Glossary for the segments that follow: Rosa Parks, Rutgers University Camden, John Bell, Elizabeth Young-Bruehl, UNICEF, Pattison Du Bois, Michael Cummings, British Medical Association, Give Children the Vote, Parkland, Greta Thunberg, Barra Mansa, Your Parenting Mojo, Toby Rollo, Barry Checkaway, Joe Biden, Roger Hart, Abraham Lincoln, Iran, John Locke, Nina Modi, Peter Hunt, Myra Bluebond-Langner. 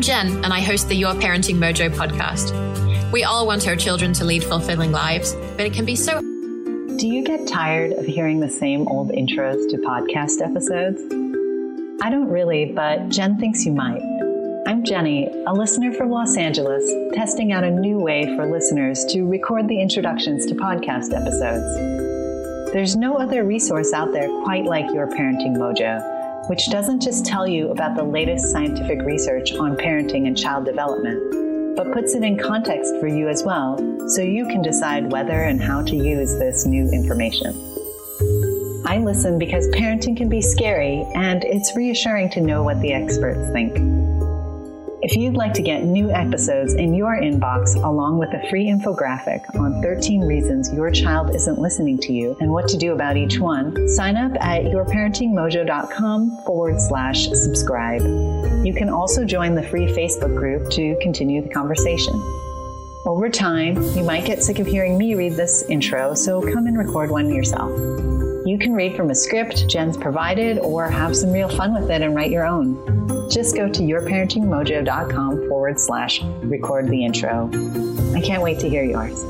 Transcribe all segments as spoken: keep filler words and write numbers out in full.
I'm Jen, and I host the Your Parenting Mojo podcast. We all want our children to lead fulfilling lives, but it can be so... Do you get tired of hearing the same old intros to podcast episodes? I don't really, but Jen thinks you might. I'm Jenny, a listener from Los Angeles, testing out a new way for listeners to record the introductions to podcast episodes. There's no other resource out there quite like Your Parenting Mojo, which doesn't just tell you about the latest scientific research on parenting and child development, but puts it in context for you as well, so you can decide whether and how to use this new information. I listen because parenting can be scary, and it's reassuring to know what the experts think. If you'd like to get new episodes in your inbox, along with a free infographic on thirteen reasons your child isn't listening to you and what to do about each one, sign up at yourparentingmojo.com forward slash subscribe. You can also join the free Facebook group to continue the conversation. Over time, you might get sick of hearing me read this intro, so come and record one yourself. You can read from a script Jen's provided or have some real fun with it and write your own. Just go to yourparentingmojo.com forward slash record the intro. I can't wait to hear yours.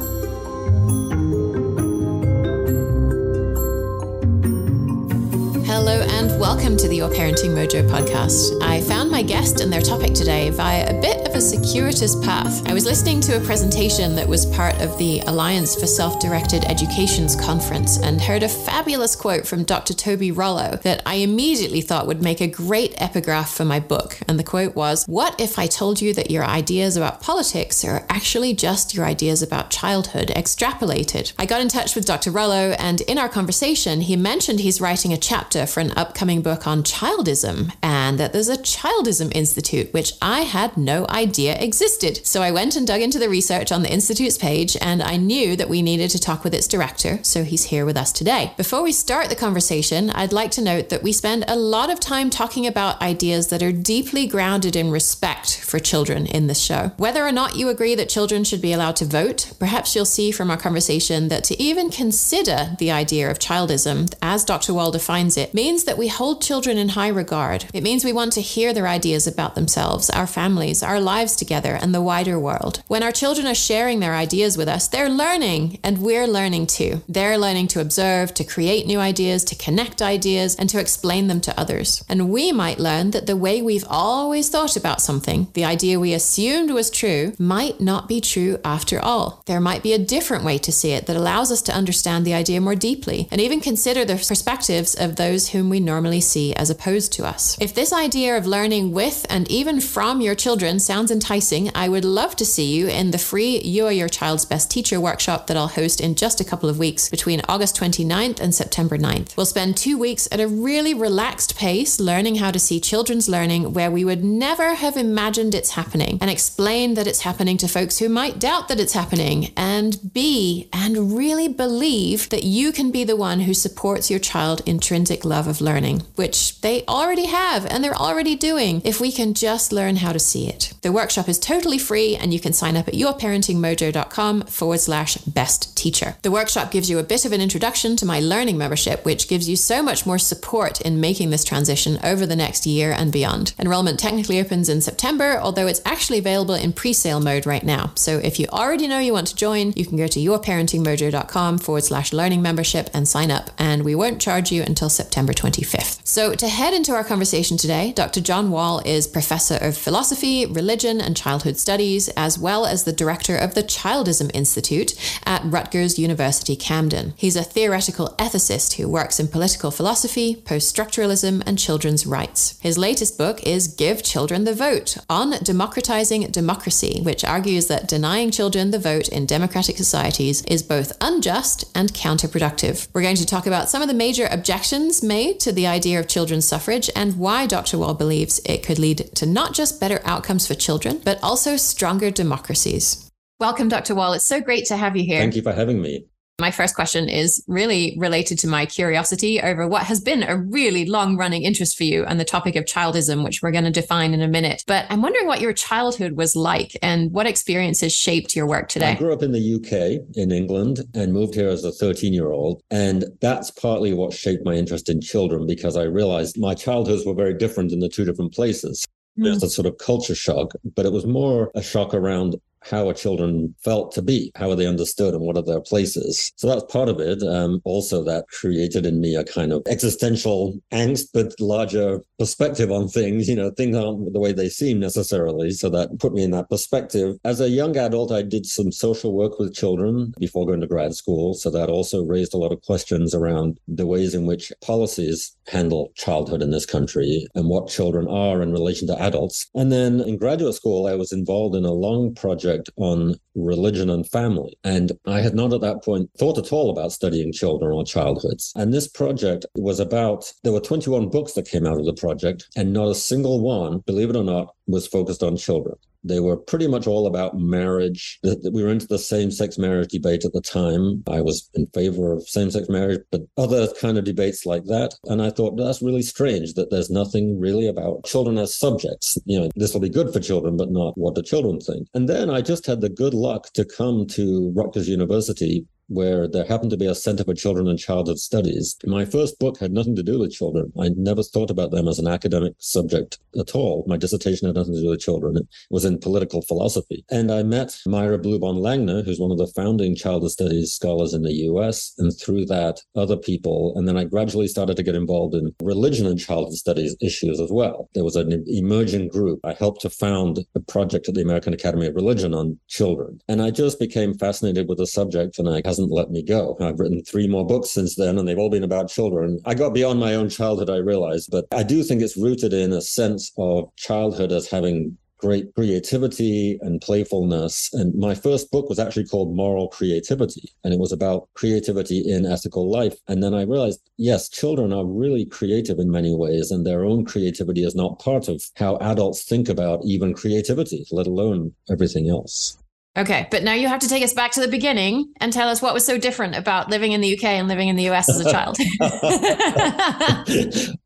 Hello and welcome to the Your Parenting Mojo podcast. I found my guest and their topic today via a bit of a circuitous path. I was listening to a presentation that was part of the Alliance for Self-Directed Education's conference and heard a fabulous quote from Doctor Toby Rollo that I immediately thought would make a great epigraph for my book. And the quote was, "What if I told you that your ideas about politics are actually just your ideas about childhood extrapolated?" I got in touch with Doctor Rollo, and in our conversation, he mentioned he's writing a chapter for an upcoming book on childism, and that there's a Childism Institute, which I had no idea existed. So I went and dug into the research on the Institute's page, and I knew that we needed to talk with its director, so he's here with us today. Before we start the conversation, I'd like to note that we spend a lot of time talking about ideas that are deeply grounded in respect for children in this show. Whether or not you agree that children should be allowed to vote, perhaps you'll see from our conversation that to even consider the idea of childism, as Doctor Wall defines it, means that we hold children in high regard. It means we want to hear their ideas about themselves, our families, our lives together, and the wider world. When our children are sharing their ideas with us, they're learning, and we're learning too. They're learning to observe, to create new ideas, to connect ideas, and to explain them to others. And we might learn that the way we've always thought about something, the idea we assumed was true, might not be true after all. There might be a different way to see it that allows us to understand the idea more deeply, and even consider the perspectives of those whom we normally see as opposed to us. If this idea of learning with and even from your children sounds enticing, I would love to see you in the free You Are Your Child's Best Teacher workshop that I'll host in just a couple of weeks between August twenty-ninth and September ninth. We'll spend two weeks at a really relaxed pace learning how to see children's learning where we would never have imagined it's happening, and explain that it's happening to folks who might doubt that it's happening, and be and really believe that you can be the one who supports your child's intrinsic love of learning, which they already have and they're already doing if we can just learn how to see it. The workshop is totally free, and you can sign up at yourparentingmojo.com forward slash best teacher. The workshop gives you a bit of an introduction to my learning membership, which gives you so much more support in making this transition over the next year and beyond. Enrollment technically opens in September, although it's actually available in pre-sale mode right now. So if you already know you want to join, you can go to yourparentingmojo.com forward slash learning membership and sign up, and we won't charge you until September twenty-fifth. So to head into our conversation today, Doctor John Wall is Professor of Philosophy, Religion, and Childhood Studies, as well as the Director of the Childism Institute at Rutgers University Camden. He's a theoretical ethicist who works in political philosophy, post-structuralism, and children's rights. His latest book is Give Children the Vote, on democratizing democracy, which argues that denying children the vote in democratic societies is both unjust and counterproductive. We're going to talk about some of the major objections made to the idea of children's suffrage and why Doctor Wall believes it could lead to not just better outcomes for children, but also stronger democracies. Welcome, Doctor Wall. It's so great to have you here. Thank you for having me. My first question is really related to my curiosity over what has been a really long-running interest for you and the topic of childism, which we're going to define in a minute. But I'm wondering what your childhood was like and what experiences shaped your work today. I grew up in the U K, in England, and moved here as a thirteen-year-old. And that's partly what shaped my interest in children, because I realized my childhoods were very different in the two different places. There's that sort of culture shock, but it was more a shock around how are children felt to be, how are they understood, and what are their places. So that's part of it. Um, also, that created in me a kind of existential angst, but larger perspective on things. You know, things aren't the way they seem necessarily. So that put me in that perspective. As a young adult, I did some social work with children before going to grad school. So that also raised a lot of questions around the ways in which policies handle childhood in this country and what children are in relation to adults. And then in graduate school, I was involved in a long project on religion and family. And I had not at that point thought at all about studying children or childhoods. And this project was about, there were twenty-one books that came out of the project, and not a single one, believe it or not, was focused on children. They were pretty much all about marriage. We were into the same-sex marriage debate at the time. I was in favor of same-sex marriage, but other kind of debates like that. And I thought, that's really strange that there's nothing really about children as subjects. You know, this will be good for children, but not what do children think. And then I just had the good luck to come to Rutgers University, where there happened to be a Center for Children and Childhood Studies. My first book had nothing to do with children. I never thought about them as an academic subject at all. My dissertation had nothing to do with children. It was in political philosophy. And I met Myra Bluebond-Langner, who's one of the founding childhood studies scholars in the U S, and through that, other people. And then I gradually started to get involved in religion and childhood studies issues as well. There was an emerging group. I helped to found a project at the American Academy of Religion on children. And I just became fascinated with the subject, and I hasn't let me go. I've written three more books since then, and they've all been about children. I got beyond my own childhood, I realized, but I do think it's rooted in a sense of childhood as having great creativity and playfulness. And my first book was actually called Moral Creativity, and it was about creativity in ethical life. And then I realized, yes, children are really creative in many ways, and their own creativity is not part of how adults think about even creativity, let alone everything else. Okay, but now you have to take us back to the beginning and tell us what was so different about living in the U K and living in the U S as a child.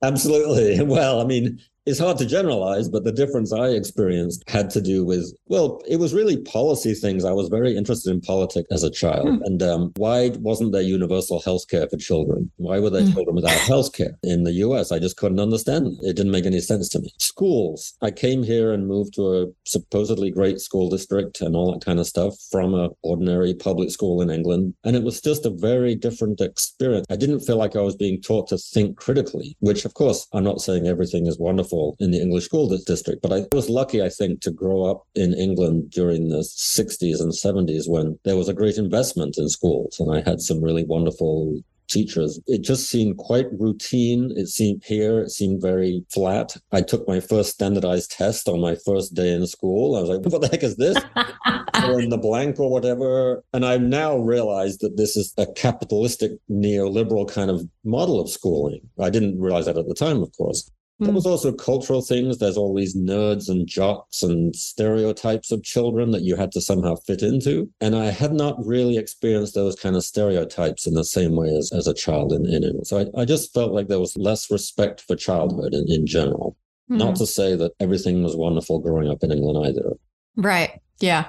Absolutely. Well, I mean, it's hard to generalize, but the difference I experienced had to do with, well, it was really policy things. I was very interested in politics as a child. Mm. And um, why wasn't there universal health care for children? Why were there mm. children without health care in the U S? I just couldn't understand it. It didn't make any sense to me. Schools. I came here and moved to a supposedly great school district and all that kind of stuff from an ordinary public school in England. And it was just a very different experience. I didn't feel like I was being taught to think critically, which, of course, I'm not saying everything is wonderful in the English school district. But I was lucky, I think, to grow up in England during the sixties and seventies when there was a great investment in schools. And I had some really wonderful teachers. It just seemed quite routine. It seemed here, it seemed very flat. I took my first standardized test on my first day in school. I was like, what the heck is this? Or in the blank or whatever. And I now realized that this is a capitalistic neoliberal kind of model of schooling. I didn't realize that at the time, of course. There was also cultural things. There's all these nerds and jocks and stereotypes of children that you had to somehow fit into. And I had not really experienced those kind of stereotypes in the same way as, as a child in, in England. So I, I just felt like there was less respect for childhood in, in general. Mm. Not to say that everything was wonderful growing up in England either. Right. Yeah.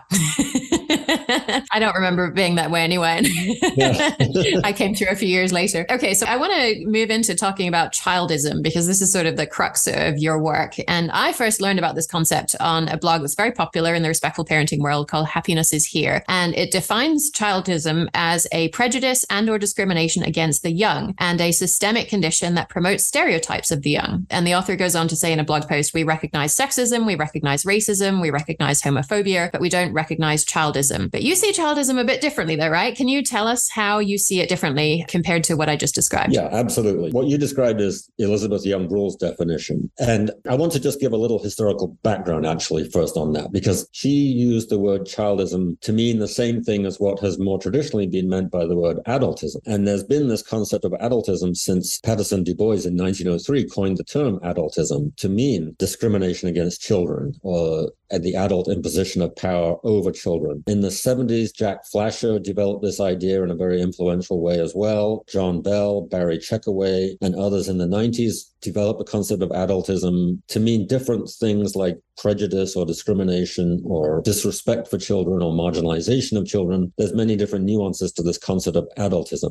I don't remember being that way anyway. I came through a few years later. Okay, so I want to move into talking about childism, because this is sort of the crux of your work. And I first learned about this concept on a blog that's very popular in the respectful parenting world called Happiness is Here. And it defines childism as a prejudice and or discrimination against the young and a systemic condition that promotes stereotypes of the young. And the author goes on to say in a blog post, we recognize sexism, we recognize racism, we recognize homophobia, but we don't recognize childism. But you see childism a bit differently though, right? Can you tell us how you see it differently compared to what I just described? Yeah, absolutely. What you described is Elizabeth Young-Bruehl's definition. And I want to just give a little historical background actually first on that, because she used the word childism to mean the same thing as what has more traditionally been meant by the word adultism. And there's been this concept of adultism since Pattison Du Bois in nineteen oh three coined the term adultism to mean discrimination against children or the adult imposition of power over children. In the seventies, Jack Flasher developed this idea in a very influential way as well. John Bell, Barry Checkaway, and others in the nineties developed the concept of adultism to mean different things like prejudice or discrimination or disrespect for children or marginalization of children. There's many different nuances to this concept of adultism.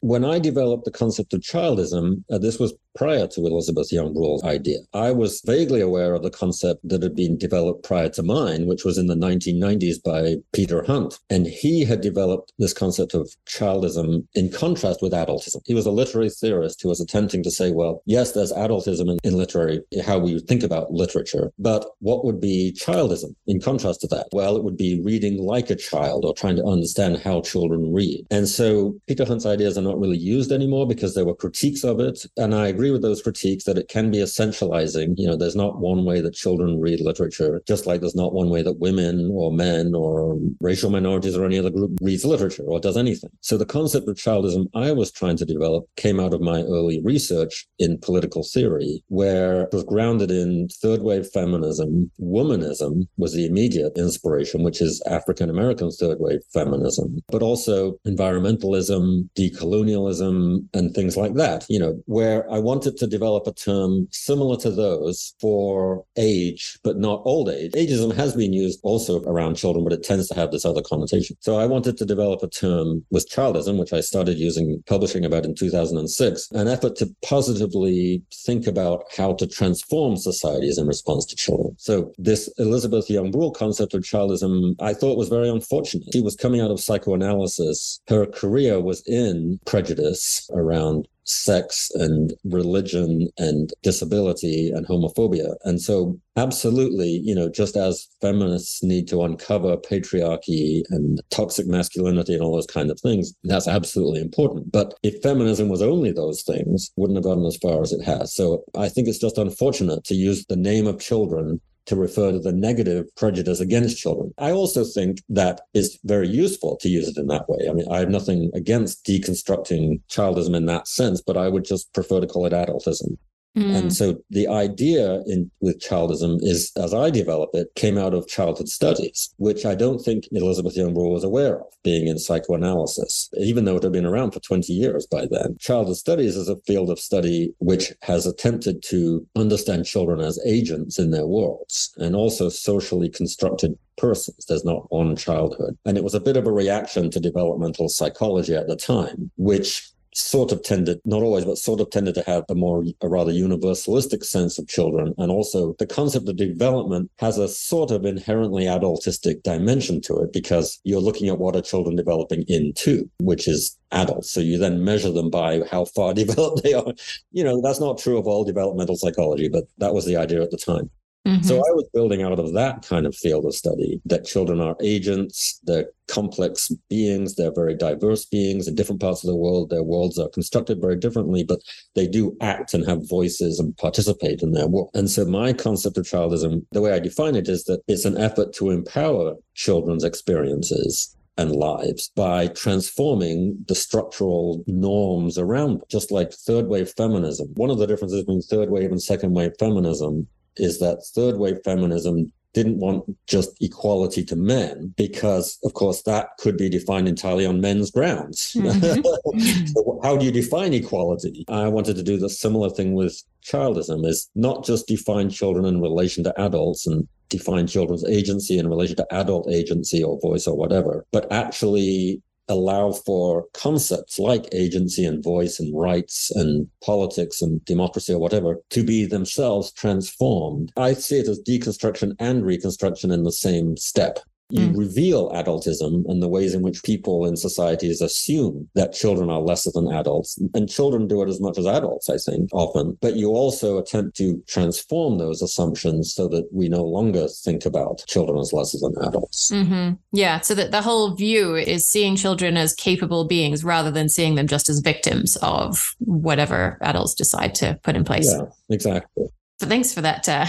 When I developed the concept of childism, uh, this was prior to Elizabeth Young-Bruehl's idea. I was vaguely aware of the concept that had been developed prior to mine, which was in the nineteen nineties by Peter Hunt. And he had developed this concept of childism in contrast with adultism. He was a literary theorist who was attempting to say, well, yes, there's adultism in, in literary, how we think about literature, but what would be childism in contrast to that? Well, it would be reading like a child or trying to understand how children read. And so Peter Hunt's ideas are not really used anymore because there were critiques of it. And I agree with those critiques that it can be essentializing. You know, there's not one way that children read literature, just like there's not one way that women or men or racial minorities or any other group reads literature or does anything. So the concept of childism I was trying to develop came out of my early research in political theory, where it was grounded in third wave feminism. Womanism was the immediate inspiration, which is African-American third wave feminism, but also environmentalism, decolonialism, and things like that, you know, where I wanted to develop a term similar to those for age, but not old age. Ageism has been used also around children, but it tends to have this other connotation. So I wanted to develop a term with childism, which I started using, publishing about in two thousand six, an effort to positively think about how to transform societies in response to children. So this Elizabeth Young-Bruehl concept of childism, I thought was very unfortunate. She was coming out of psychoanalysis. Her career was in prejudice around sex and religion and disability and homophobia. And so absolutely, you know, just as feminists need to uncover patriarchy and toxic masculinity and all those kinds of things, that's absolutely important. But if feminism was only those things, wouldn't have gotten as far as it has. So I think it's just unfortunate to use the name of children to refer to the negative prejudice against children. I also think that it's very useful to use it in that way. I mean, I have nothing against deconstructing childism in that sense, but I would just prefer to call it adultism. Mm. And so the idea in with childism is, as I develop it, came out of childhood studies, which I don't think Elizabeth Young-Bruehl was aware of, being in psychoanalysis, even though it had been around for twenty years by then. Childhood studies is a field of study which has attempted to understand children as agents in their worlds and also socially constructed persons. There's not one childhood. And it was a bit of a reaction to developmental psychology at the time, which sort of tended, not always, but sort of tended to have a more, a rather universalistic sense of children. And also the concept of development has a sort of inherently adultistic dimension to it, because you're looking at what are children developing into, which is adults. So you then measure them by how far developed they are. You know, that's not true of all developmental psychology, but that was the idea at the time. Mm-hmm. So I was building out of that kind of field of study that children are agents, they're complex beings, they're very diverse beings in different parts of the world. Their worlds are constructed very differently, but they do act and have voices and participate in their world. And so my concept of childism, the way I define it, is that it's an effort to empower children's experiences and lives by transforming the structural norms around them, just like third wave feminism. One of the differences between third wave and second wave feminism is that third wave feminism didn't want just equality to men, because, of course, that could be defined entirely on men's grounds. Mm-hmm. So how do you define equality? I wanted to do the similar thing with childism, is not just define children in relation to adults and define children's agency in relation to adult agency or voice or whatever, but actually allow for concepts like agency and voice and rights and politics and democracy or whatever to be themselves transformed. I see it as deconstruction and reconstruction in the same step. You mm. reveal adultism and the ways in which people in societies assume that children are lesser than adults. And children do it as much as adults, I think, often. But you also attempt to transform those assumptions so that we no longer think about children as lesser than adults. Mm-hmm. Yeah, so that the whole view is seeing children as capable beings rather than seeing them just as victims of whatever adults decide to put in place. Yeah, exactly. So thanks for that uh,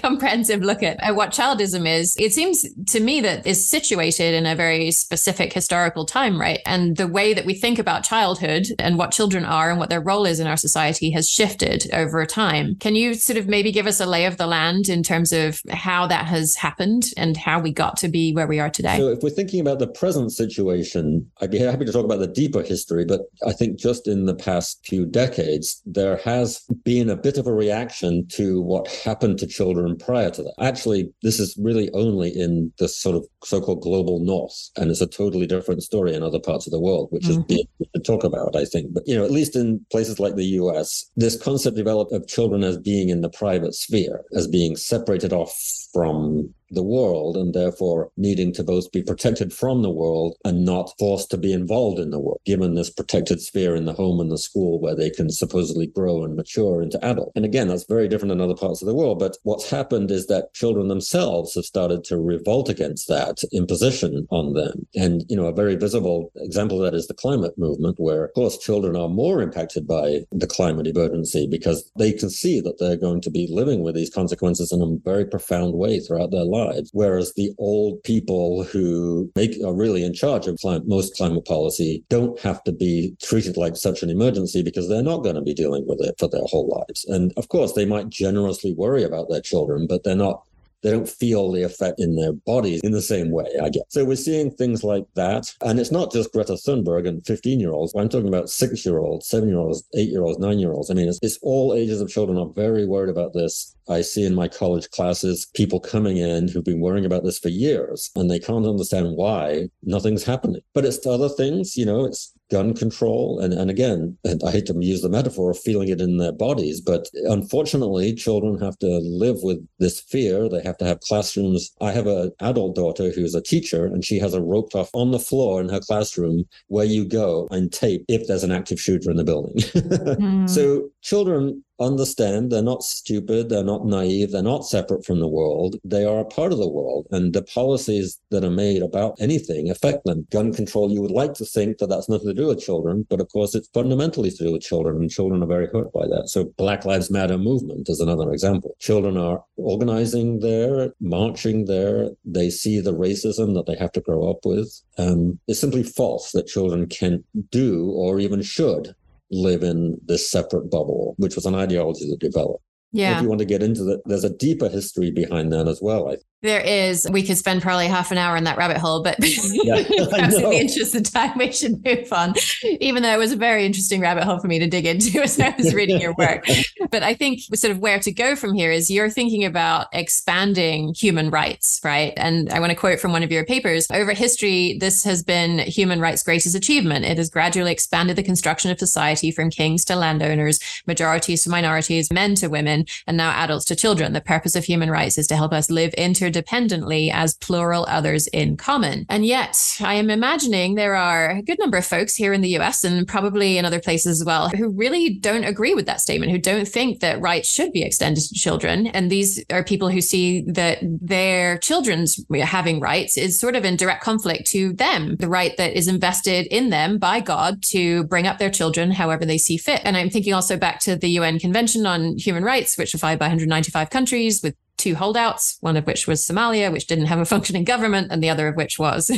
comprehensive look at, at what childism is. It seems to me that it's situated in a very specific historical time, right? And the way that we think about childhood and what children are and what their role is in our society has shifted over time. Can you sort of maybe give us a lay of the land in terms of how that has happened and how we got to be where we are today? So if we're thinking about the present situation, I'd be happy to talk about the deeper history, but I think just in the past few decades, there has been a bit of a reaction to what happened to children prior to that. Actually, this is really only in the sort of so-called global north, and it's a totally different story in other parts of the world, which mm-hmm. is big to talk about, I think. But, you know, at least in places like the U S, this concept developed of children as being in the private sphere, as being separated off from the world and therefore needing to both be protected from the world and not forced to be involved in the world, given this protected sphere in the home and the school where they can supposedly grow and mature into adults. And again, that's very different in other parts of the world. But what's happened is that children themselves have started to revolt against that imposition on them. And, you know, a very visible example of that is the climate movement, where, of course, children are more impacted by the climate emergency because they can see that they're going to be living with these consequences in a very profound way throughout their lives. Lives, whereas the old people who make are really in charge of climate, most climate policy don't have to be treated like such an emergency because they're not going to be dealing with it for their whole lives. And of course, they might generously worry about their children, but they're not. They don't feel the effect in their bodies in the same way, I guess. So we're seeing things like that. And it's not just Greta Thunberg and fifteen-year-olds. I'm talking about six-year-olds, seven-year-olds, eight-year-olds, nine-year-olds. I mean, it's, it's all ages of children are very worried about this. I see in my college classes people coming in who've been worrying about this for years, and they can't understand why nothing's happening. But it's other things, you know, it's gun control. And, and again, and I hate to use the metaphor of feeling it in their bodies, but unfortunately, children have to live with this fear. They have to have classrooms. I have an adult daughter who's a teacher, and she has a roped off on the floor in her classroom where you go and tape if there's an active shooter in the building. Mm. So children understand they're not stupid, they're not naive, they're not separate from the world. They are a part of the world, and the policies that are made about anything affect them. Gun control, you would like to think that that's nothing to do with children, but of course it's fundamentally to do with children, and children are very hurt by that. So Black Lives Matter movement is another example. Children are organizing there, marching there. They see the racism that they have to grow up with. Um, it's simply false that children can do or even should live in this separate bubble, which was an ideology that developed. Yeah. If you want to get into that, there's a deeper history behind that as well, I think. There is. We could spend probably half an hour in that rabbit hole, but yeah, perhaps in the interest of time, we should move on, even though it was a very interesting rabbit hole for me to dig into as I was reading your work. But I think sort of where to go from here is you're thinking about expanding human rights, right? And I want to quote from one of your papers. Over history, this has been human rights' greatest achievement. It has gradually expanded the construction of society from kings to landowners, majorities to minorities, men to women, and now adults to children. The purpose of human rights is to help us live inter dependently as plural others in common. And yet I am imagining there are a good number of folks here in the U S and probably in other places as well who really don't agree with that statement, who don't think that rights should be extended to children. And these are people who see that their children's having rights is sort of in direct conflict to them, the right that is invested in them by God to bring up their children however they see fit. And I'm thinking also back to the U N Convention on Human Rights, ratified by one hundred ninety-five countries with two holdouts, one of which was Somalia, which didn't have a functioning government, and the other of which was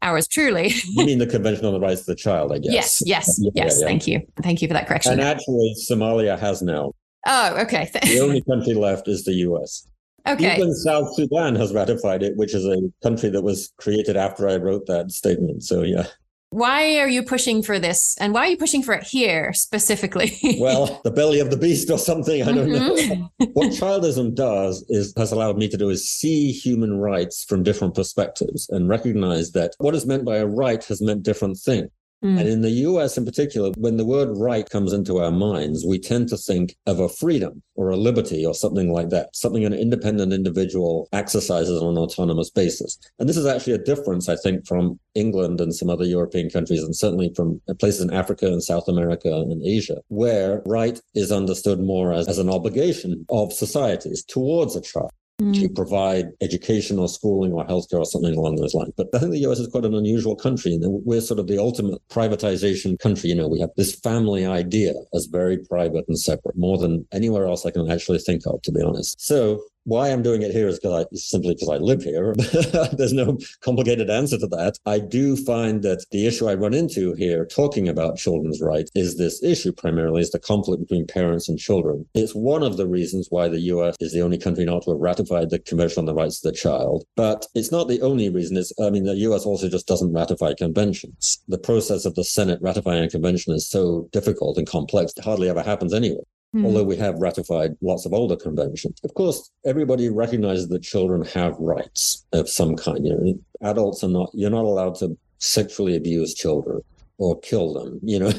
ours truly. You mean the Convention on the Rights of the Child, I guess. Yes, yes, yeah, yes. Yeah, yeah. Thank you. Thank you for that correction. And actually, Somalia has now. Oh, okay. The only country left is the U S. Okay. Even South Sudan has ratified it, which is a country that was created after I wrote that statement. So, yeah. Why are you pushing for this? And why are you pushing for it here specifically? Well, the belly of the beast or something, I don't mm-hmm. know. What childism does is has allowed me to do is see human rights from different perspectives and recognize that what is meant by a right has meant different things. Mm. And in the U S in particular, when the word right comes into our minds, we tend to think of a freedom or a liberty or something like that, something an independent individual exercises on an autonomous basis. And this is actually a difference, I think, from England and some other European countries, and certainly from places in Africa and South America and Asia, where right is understood more as, as an obligation of societies towards a child. Mm. To provide education or schooling or healthcare or something along those lines. But I think the U S is quite an unusual country, and we're sort of the ultimate privatization country. You know, we have this family idea as very private and separate, more than anywhere else I can actually think of, to be honest. So why I'm doing it here is because I simply because I live here. There's no complicated answer to that. I do find that the issue I run into here talking about children's rights is this issue primarily is the conflict between parents and children. It's one of the reasons why the U S is the only country not to have ratified the Convention on the Rights of the Child. But it's not the only reason. It's, I mean, the U S also just doesn't ratify conventions. The process of the Senate ratifying a convention is so difficult and complex, it hardly ever happens anyway. mm. although we have ratified lots of older conventions. Of course, everybody recognizes that children have rights of some kind. You know, adults are not, you're not allowed to sexually abuse children or kill them, you know,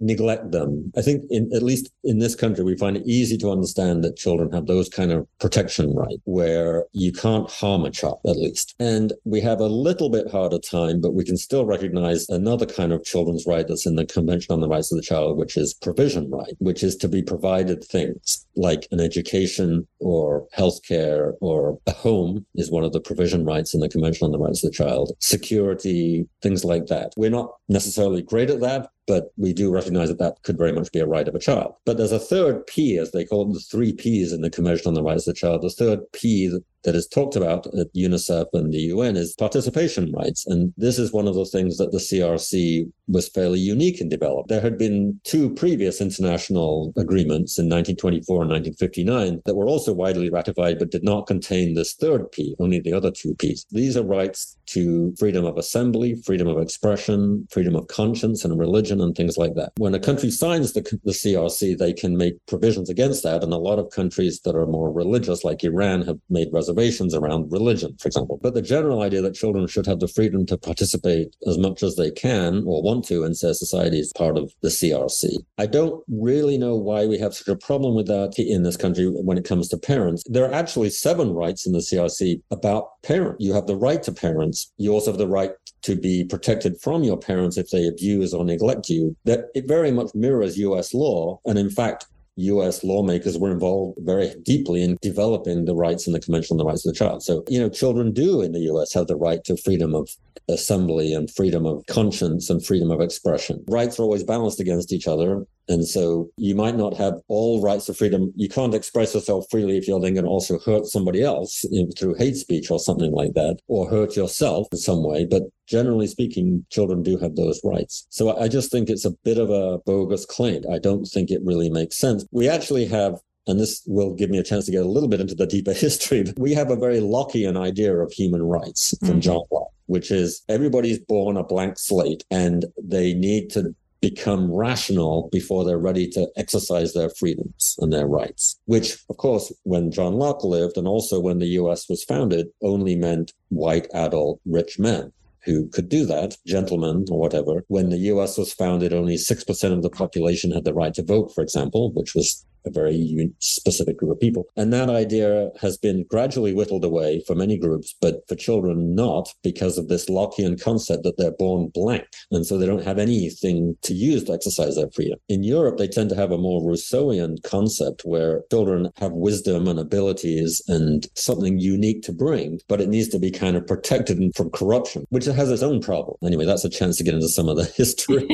neglect them. I think in, at least in this country, we find it easy to understand that children have those kind of protection rights where you can't harm a child, at least. And we have a little bit harder time, but we can still recognize another kind of children's right that's in the Convention on the Rights of the Child, which is provision right, which is to be provided things like an education or healthcare or a home is one of the provision rights in the Convention on the Rights of the Child, security, things like that. We're not necessarily great at that, but we do recognize that that could very much be a right of a child. But there's a third P, as they call it, the three Ps in the Convention on the Rights of the Child. The third P that, that is talked about at UNICEF and the U N is participation rights. And this is one of the things that the C R C was fairly unique in developing. There had been two previous international agreements in nineteen twenty-four and nineteen fifty-nine that were also widely ratified, but did not contain this third P, only the other two Ps. These are rights to freedom of assembly, freedom of expression, freedom of conscience and religion, and things like that. When a country signs the, the C R C, they can make provisions against that. And a lot of countries that are more religious, like Iran, have made reservations around religion, for example. But the general idea that children should have the freedom to participate as much as they can or want to in society is part of the C R C. I don't really know why we have such a problem with that in this country when it comes to parents. There are actually seven rights in the C R C about parents. You have the right to parents. You also have the right to be protected from your parents if they abuse or neglect you. That it very much mirrors U S law. And in fact, U S lawmakers were involved very deeply in developing the rights in the Convention on the Rights of the Child. So, you know, children do in the U S have the right to freedom of assembly and freedom of conscience and freedom of expression. Rights are always balanced against each other. And so you might not have all rights of freedom. You can't express yourself freely if you're then going to also hurt somebody else, you know, through hate speech or something like that, or hurt yourself in some way. But generally speaking, children do have those rights. So I just think it's a bit of a bogus claim. I don't think it really makes sense. We actually have, and this will give me a chance to get a little bit into the deeper history, but we have a very Lockean idea of human rights from mm-hmm. John Wall, which is everybody's born a blank slate and they need to become rational before they're ready to exercise their freedoms and their rights, which, of course, when John Locke lived and also when the U S was founded, only meant white, adult, rich men who could do that, gentlemen or whatever. When the U S was founded, only six percent of the population had the right to vote, for example, which was a very specific group of people. And that idea has been gradually whittled away for many groups, but for children not, because of this Lockean concept that they're born blank. And so they don't have anything to use to exercise their freedom. In Europe, they tend to have a more Rousseauian concept where children have wisdom and abilities and something unique to bring, but it needs to be kind of protected from corruption, which has its own problem. Anyway, that's a chance to get into some of the history.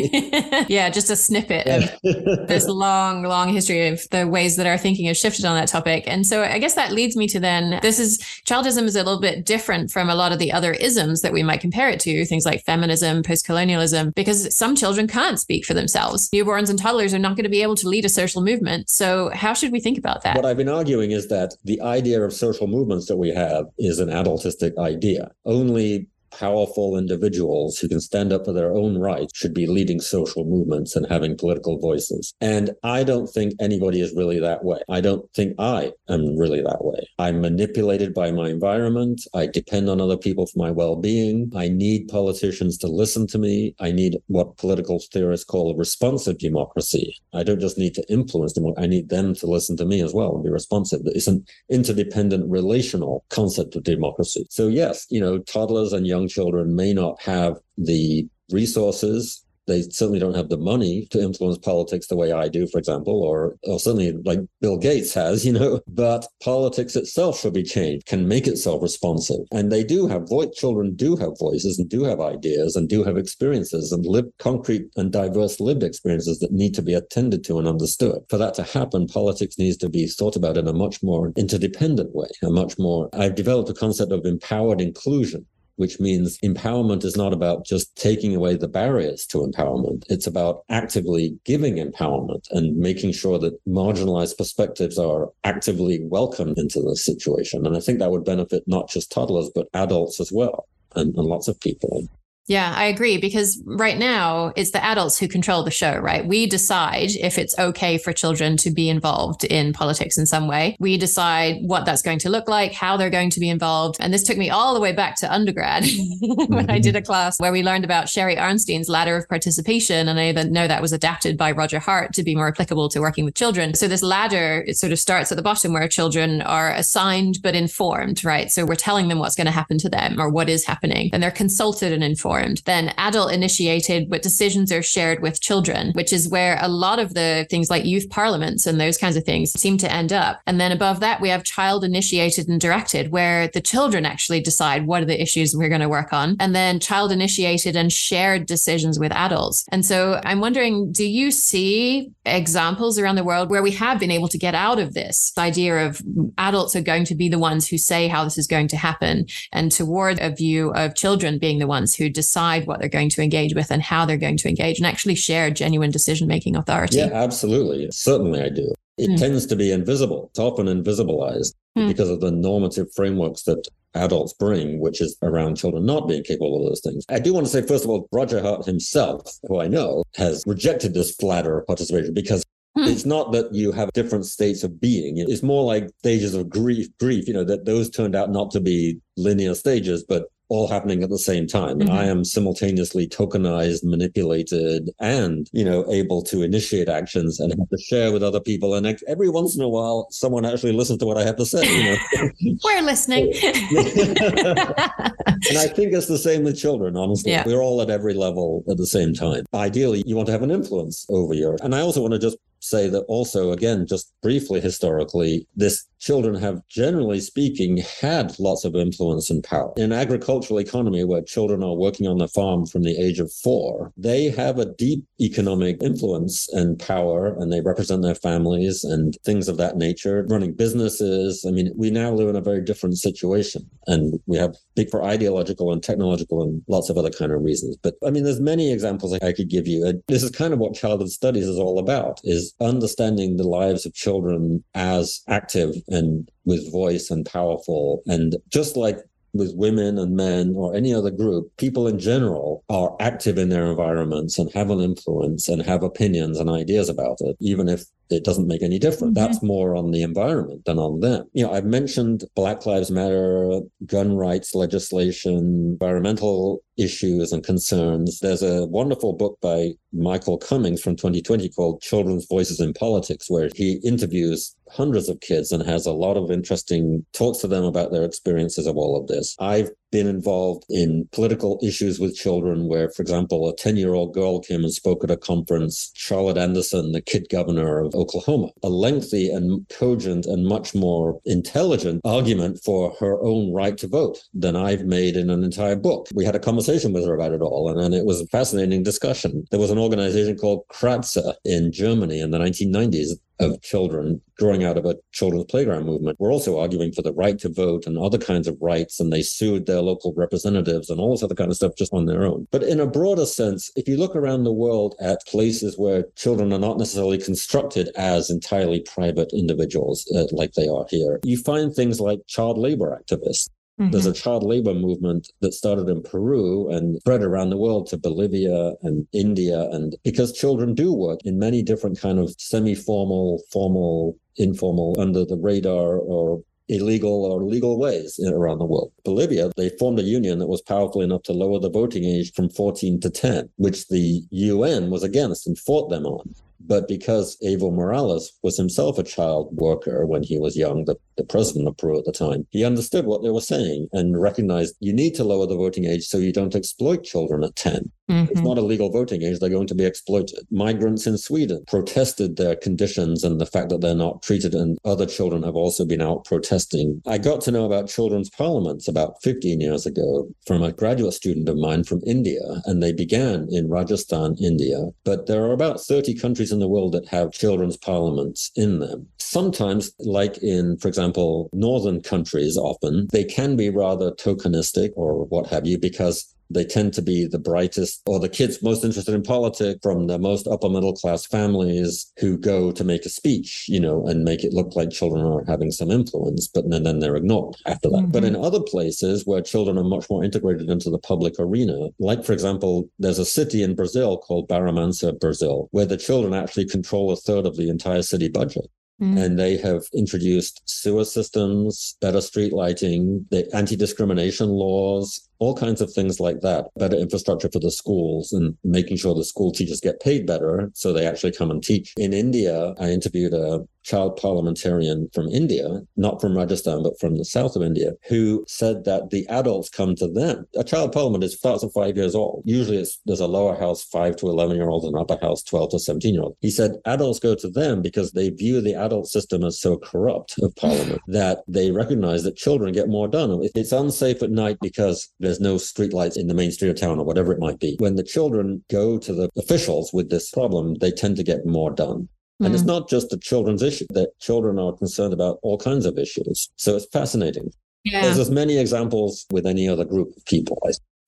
Yeah, just a snippet of this long, long history of the- the ways that our thinking has shifted on that topic. And so I guess that leads me to then, this is, childism is a little bit different from a lot of the other isms that we might compare it to, things like feminism, post-colonialism, because some children can't speak for themselves. Newborns and toddlers are not going to be able to lead a social movement. So how should we think about that? What I've been arguing is that the idea of social movements that we have is an adultistic idea. Only powerful individuals who can stand up for their own rights should be leading social movements and having political voices. And I don't think anybody is really that way. I don't think I am really that way. I'm manipulated by my environment. I depend on other people for my well-being. I need politicians to listen to me. I need what political theorists call a responsive democracy. I don't just need to influence them. I need them to listen to me as well and be responsive. It's an interdependent relational concept of democracy. So yes, you know, toddlers and young children may not have the resources. They certainly don't have the money to influence politics the way I do, for example, or, or certainly like Bill Gates has, you know, but politics itself should be changed, can make itself responsive. And they do have voice. Children do have voices and do have ideas and do have experiences and live concrete and diverse lived experiences that need to be attended to and understood. For that to happen, politics needs to be thought about in a much more interdependent way, a much more, I've developed a concept of empowered inclusion, which means empowerment is not about just taking away the barriers to empowerment. It's about actively giving empowerment and making sure that marginalized perspectives are actively welcomed into the situation. And I think that would benefit not just toddlers, but adults as well, and, and lots of people. Yeah, I agree, because right now it's the adults who control the show, right? We decide if it's okay for children to be involved in politics in some way. We decide what that's going to look like, how they're going to be involved. And this took me all the way back to undergrad when mm-hmm. I did a class where we learned about Sherry Arnstein's ladder of participation. And I even know that was adapted by Roger Hart to be more applicable to working with children. So this ladder, it sort of starts at the bottom where children are assigned but informed, right? So we're telling them what's going to happen to them or what is happening. And they're consulted and informed. Then adult initiated, but decisions are shared with children, which is where a lot of the things like youth parliaments and those kinds of things seem to end up. And then above that, we have child initiated and directed, where the children actually decide what are the issues we're going to work on. And then child initiated and shared decisions with adults. And so I'm wondering, do you see examples around the world where we have been able to get out of this idea of adults are going to be the ones who say how this is going to happen and toward a view of children being the ones who decide decide what they're going to engage with and how they're going to engage and actually share genuine decision-making authority? Yeah, absolutely. Certainly I do. It mm. tends to be invisible. It's often invisibilized mm. because of the normative frameworks that adults bring, which is around children not being capable of those things. I do want to say, first of all, Roger Hart himself, who I know, has rejected this ladder of participation because it's not that you have different states of being. It's more like stages of grief, grief, you know, that those turned out not to be linear stages, but all happening at the same time. Mm-hmm. I am simultaneously tokenized, manipulated, and, you know, able to initiate actions and have to share with other people. And every once in a while, someone actually listens to what I have to say. You know? We're listening. And I think it's the same with children, honestly. Yeah. We're all at every level at the same time. Ideally, you want to have an influence over your... And I also want to just say that also, again, just briefly, historically, this children have, generally speaking, had lots of influence and power. In an agricultural economy where children are working on the farm from the age of four, they have a deep economic influence and power, and they represent their families and things of that nature, running businesses. I mean, we now live in a very different situation, and we have big for ideological and technological and lots of other kind of reasons. But I mean, there's many examples I could give you. This is kind of what childhood studies is all about, is understanding the lives of children as active and with voice and powerful. And just like with women and men or any other group, people in general are active in their environments and have an influence and have opinions and ideas about it, even if it doesn't make any difference. Okay. That's more on the environment than on them. You know, I've mentioned Black Lives Matter, gun rights legislation, environmental issues and concerns. There's a wonderful book by Michael Cummings from twenty twenty called Children's Voices in Politics, where he interviews hundreds of kids and has a lot of interesting talks to them about their experiences of all of this. I've been involved in political issues with children where, for example, a ten-year-old girl came and spoke at a conference, Charlotte Anderson, the kid governor of Oklahoma, a lengthy and cogent and much more intelligent argument for her own right to vote than I've made in an entire book. We had a conversation with her about it all, and, and it was a fascinating discussion. There was an organization called Kratzer in Germany in the nineteen nineties of children growing out of a children's playground movement. We're also arguing for the right to vote and other kinds of rights, and they sued their local representatives and all this other kind of stuff just on their own. But in a broader sense, if you look around the world at places where children are not necessarily constructed as entirely private individuals uh, like they are here, you find things like child labor activists. Mm-hmm. There's a child labor movement that started in Peru and spread around the world to Bolivia and India, and because children do work in many different kind of semi-formal, formal, informal, under the radar or illegal or legal ways around the world. Bolivia, they formed a union that was powerful enough to lower the voting age from fourteen to ten, which the U N was against and fought them on. But because Evo Morales was himself a child worker when he was young, the, the president of Peru at the time, he understood what they were saying and recognized you need to lower the voting age so you don't exploit children at ten. Mm-hmm. It's not a legal voting age. They're going to be exploited. Migrants in Sweden protested their conditions and the fact that they're not treated, and other children have also been out protesting. I got to know about children's parliaments about fifteen years ago from a graduate student of mine from India, and they began in Rajasthan, India. But there are about thirty countries in the world that have children's parliaments in them. Sometimes, like in, for example, northern countries often, they can be rather tokenistic or what have you, because They tend to be the brightest or the kids most interested in politics from the most upper middle class families who go to make a speech, you know, and make it look like children are having some influence, but then, then they're ignored after that. Mm-hmm. But in other places where children are much more integrated into the public arena, like, for example, there's a city in Brazil called Barra Mansa, Brazil, where the children actually control a third of the entire city budget. Mm. And they have introduced sewer systems, better street lighting, the anti-discrimination laws, all kinds of things like that, better infrastructure for the schools and making sure the school teachers get paid better so they actually come and teach. In India, I interviewed a child parliamentarian from India, not from Rajasthan, but from the south of India, who said that the adults come to them. A child parliament is starts at five years old. Usually it's, there's a lower house, five to eleven-year-olds, and upper house, twelve to seventeen-year-olds. He said adults go to them because they view the adult system as so corrupt of parliament that they recognize that children get more done. It's unsafe at night because there's no streetlights in the main street of town or whatever it might be. When the children go to the officials with this problem, they tend to get more done. And mm. it's not just the children's issue, that children are concerned about all kinds of issues. So it's fascinating. Yeah. There's as many examples with any other group of people.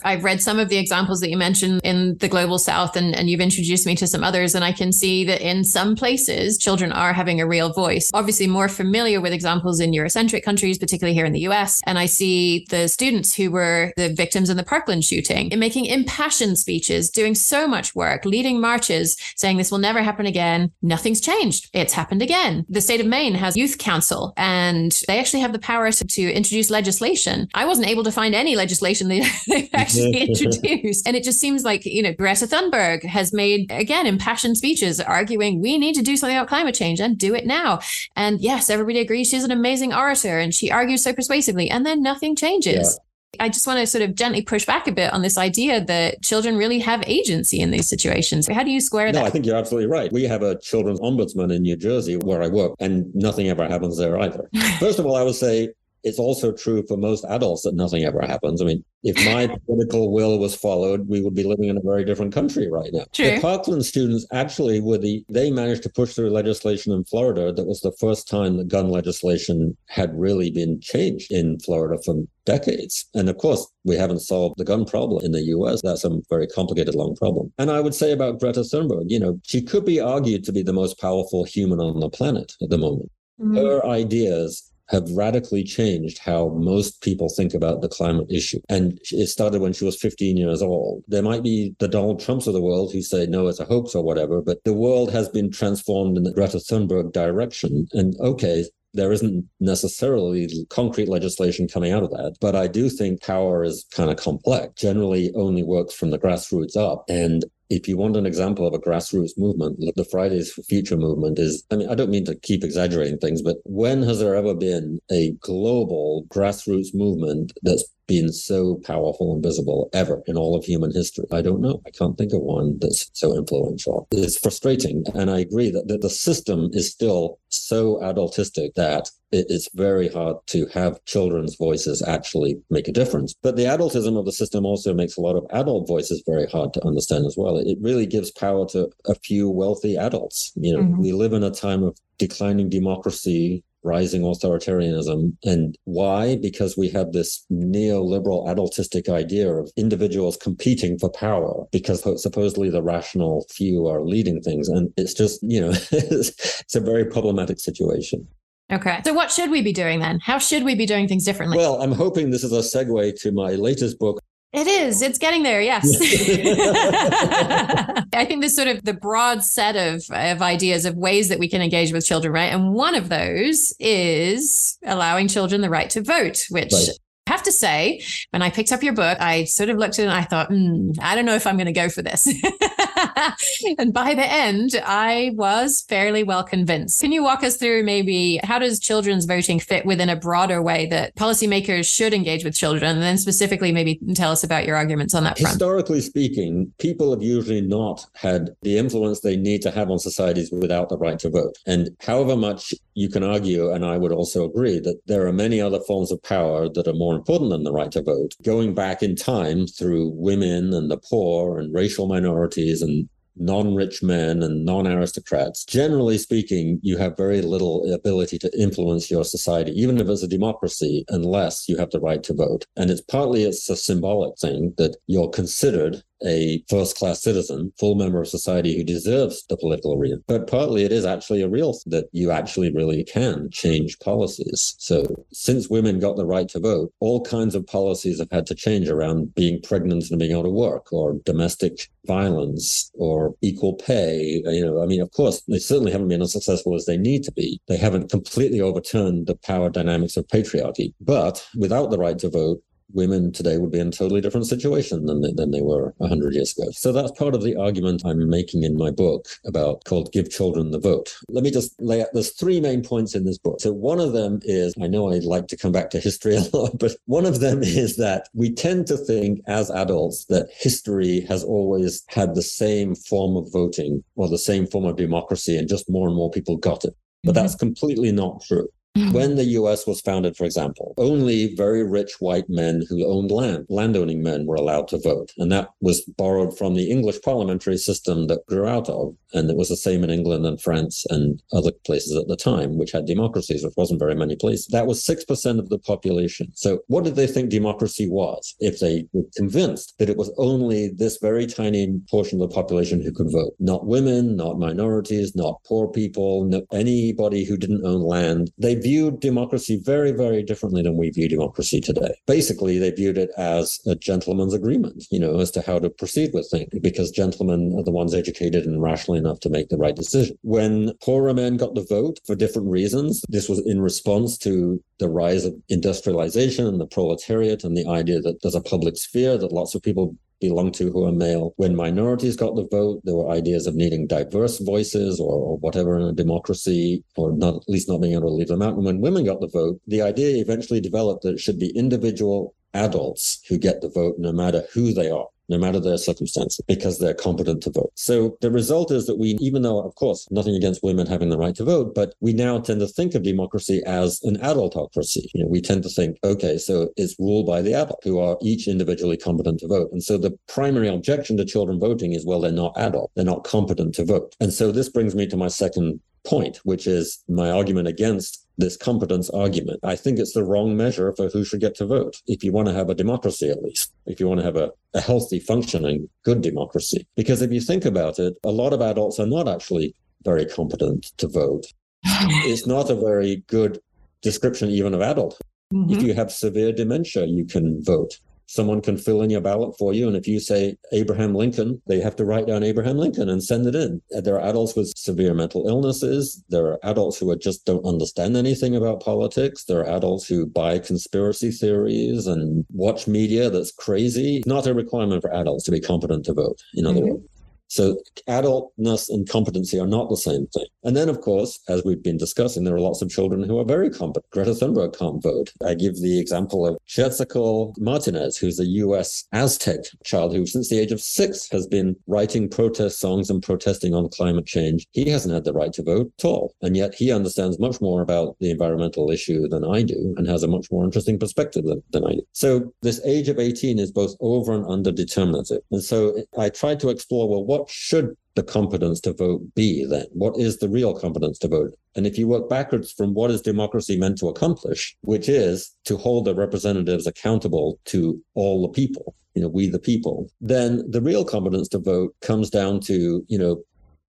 I've read some of the examples that you mentioned in the Global South, and, and you've introduced me to some others. And I can see that in some places, children are having a real voice. Obviously more familiar with examples in Eurocentric countries, particularly here in the U S. And I see the students who were the victims in the Parkland shooting in making impassioned speeches, doing so much work, leading marches, saying this will never happen again. Nothing's changed. It's happened again. The state of Maine has youth council, and they actually have the power to, to introduce legislation. I wasn't able to find any legislation that actually introduced. And it just seems like, you know, Greta Thunberg has made, again, impassioned speeches arguing we need to do something about climate change and do it now. And yes, everybody agrees she's an amazing orator and she argues so persuasively, and then nothing changes. Yeah. I just want to sort of gently push back a bit on this idea that children really have agency in these situations. How do you square that? No, I think you're absolutely right. We have a children's ombudsman in New Jersey where I work, and nothing ever happens there either. First of all, I would say, it's also true for most adults that nothing ever happens. I mean, if my political will was followed, we would be living in a very different country right now. True. The Parkland students actually were the, they managed to push through legislation in Florida that was the first time that gun legislation had really been changed in Florida for decades. And of course, we haven't solved the gun problem in the U S. That's a very complicated, long problem. And I would say about Greta Thunberg, you know, she could be argued to be the most powerful human on the planet at the moment. Mm-hmm. Her ideas have radically changed how most people think about the climate issue. And it started when she was fifteen years old. There might be the Donald Trumps of the world who say, no, it's a hoax or whatever, but the world has been transformed in the Greta Thunberg direction. And okay, there isn't necessarily concrete legislation coming out of that, but I do think power is kind of complex, generally only works from the grassroots up. And if you want an example of a grassroots movement, the Fridays for Future movement is, I mean, I don't mean to keep exaggerating things, but when has there ever been a global grassroots movement that's been so powerful and visible ever in all of human history? I don't know. I can't think of one that's so influential. It's frustrating. And I agree that, that the system is still so adultistic that it's very hard to have children's voices actually make a difference. But the adultism of the system also makes a lot of adult voices very hard to understand as well. It really gives power to a few wealthy adults. You know, mm-hmm. we live in a time of declining democracy, rising authoritarianism. And why? Because we have this neoliberal adultistic idea of individuals competing for power because supposedly the rational few are leading things. And it's just, you know, it's a very problematic situation. Okay. So what should we be doing then? How should we be doing things differently? Well, I'm hoping this is a segue to my latest book. It is. It's getting there. Yes. I think there's sort of the broad set of, of ideas of ways that we can engage with children, right? And one of those is allowing children the right to vote, which... Right. I have to say, when I picked up your book, I sort of looked at it and I thought, mm, I don't know if I'm going to go for this. And by the end, I was fairly well convinced. Can you walk us through maybe how does children's voting fit within a broader way that policymakers should engage with children? And then specifically, maybe tell us about your arguments on that front. Historically speaking, people have usually not had the influence they need to have on societies without the right to vote. And however much you can argue, and I would also agree, that there are many other forms of power that are more important than the right to vote, going back in time through women and the poor and racial minorities and non-rich men and non-aristocrats, generally speaking, you have very little ability to influence your society, even if it's a democracy, unless you have the right to vote. And it's partly it's a symbolic thing that you're considered a first-class citizen, full member of society who deserves the political arena. But partly it is actually a real that you actually really can change policies. So since women got the right to vote, all kinds of policies have had to change around being pregnant and being able to work, or domestic violence, or equal pay. You know, I mean, of course, they certainly haven't been as successful as they need to be. They haven't completely overturned the power dynamics of patriarchy. But without the right to vote, women today would be in a totally different situation than they, than they were one hundred years ago. So that's part of the argument I'm making in my book about called Give Children the Vote. Let me just lay out, there's three main points in this book. So one of them is, I know I like to come back to history a lot, but one of them is that we tend to think as adults that history has always had the same form of voting or the same form of democracy, and just more and more people got it. But that's completely not true. When the U S was founded, for example, only very rich white men who owned land, landowning men, were allowed to vote. And that was borrowed from the English parliamentary system that grew out of. And it was the same in England and France and other places at the time, which had democracies, which wasn't very many places. That was six percent of the population. So what did they think democracy was if they were convinced that it was only this very tiny portion of the population who could vote? Not women, not minorities, not poor people, no, anybody who didn't own land. They viewed democracy very, very differently than we view democracy today. Basically, they viewed it as a gentleman's agreement, you know, as to how to proceed with things, because gentlemen are the ones educated and rationally enough to make the right decision. When poorer men got the vote for different reasons, this was in response to the rise of industrialization and the proletariat and the idea that there's a public sphere that lots of people belong to who are male. When minorities got the vote, there were ideas of needing diverse voices or, or whatever in a democracy, or not at least not being able to leave them out. And when women got the vote, the idea eventually developed that it should be individual adults who get the vote, no matter who they are, no matter their circumstances, because they're competent to vote. So the result is that we, even though, of course, nothing against women having the right to vote, but we now tend to think of democracy as an adultocracy. You know, we tend to think, okay, so it's ruled by the adult, who are each individually competent to vote. And so the primary objection to children voting is, well, they're not adult, they're not competent to vote. And so this brings me to my second point, which is my argument against this competence argument. I think it's the wrong measure for who should get to vote, if you want to have a democracy, at least, if you want to have a, a healthy, functioning, good democracy. Because if you think about it, a lot of adults are not actually very competent to vote. It's not a very good description even of adulthood. Mm-hmm. If you have severe dementia, you can vote. Someone can fill in your ballot for you. And if you say Abraham Lincoln, they have to write down Abraham Lincoln and send it in. There are adults with severe mental illnesses. There are adults who are just don't understand anything about politics. There are adults who buy conspiracy theories and watch media that's crazy. It's not a requirement for adults to be competent to vote, in other mm-hmm. words. So adultness and competency are not the same thing. And then, of course, as we've been discussing, there are lots of children who are very competent. Greta Thunberg can't vote. I give the example of Xiuhtezcatl Martinez, who's a U S Aztec child who, since the age of six, has been writing protest songs and protesting on climate change. He hasn't had the right to vote at all. And yet he understands much more about the environmental issue than I do, and has a much more interesting perspective than, than I do. So this age of eighteen is both over and under determinative. And so I tried to explore, well, what What should the competence to vote be then? What is the real competence to vote? And if you work backwards from what is democracy meant to accomplish, which is to hold the representatives accountable to all the people, you know, we the people, then the real competence to vote comes down to, you know,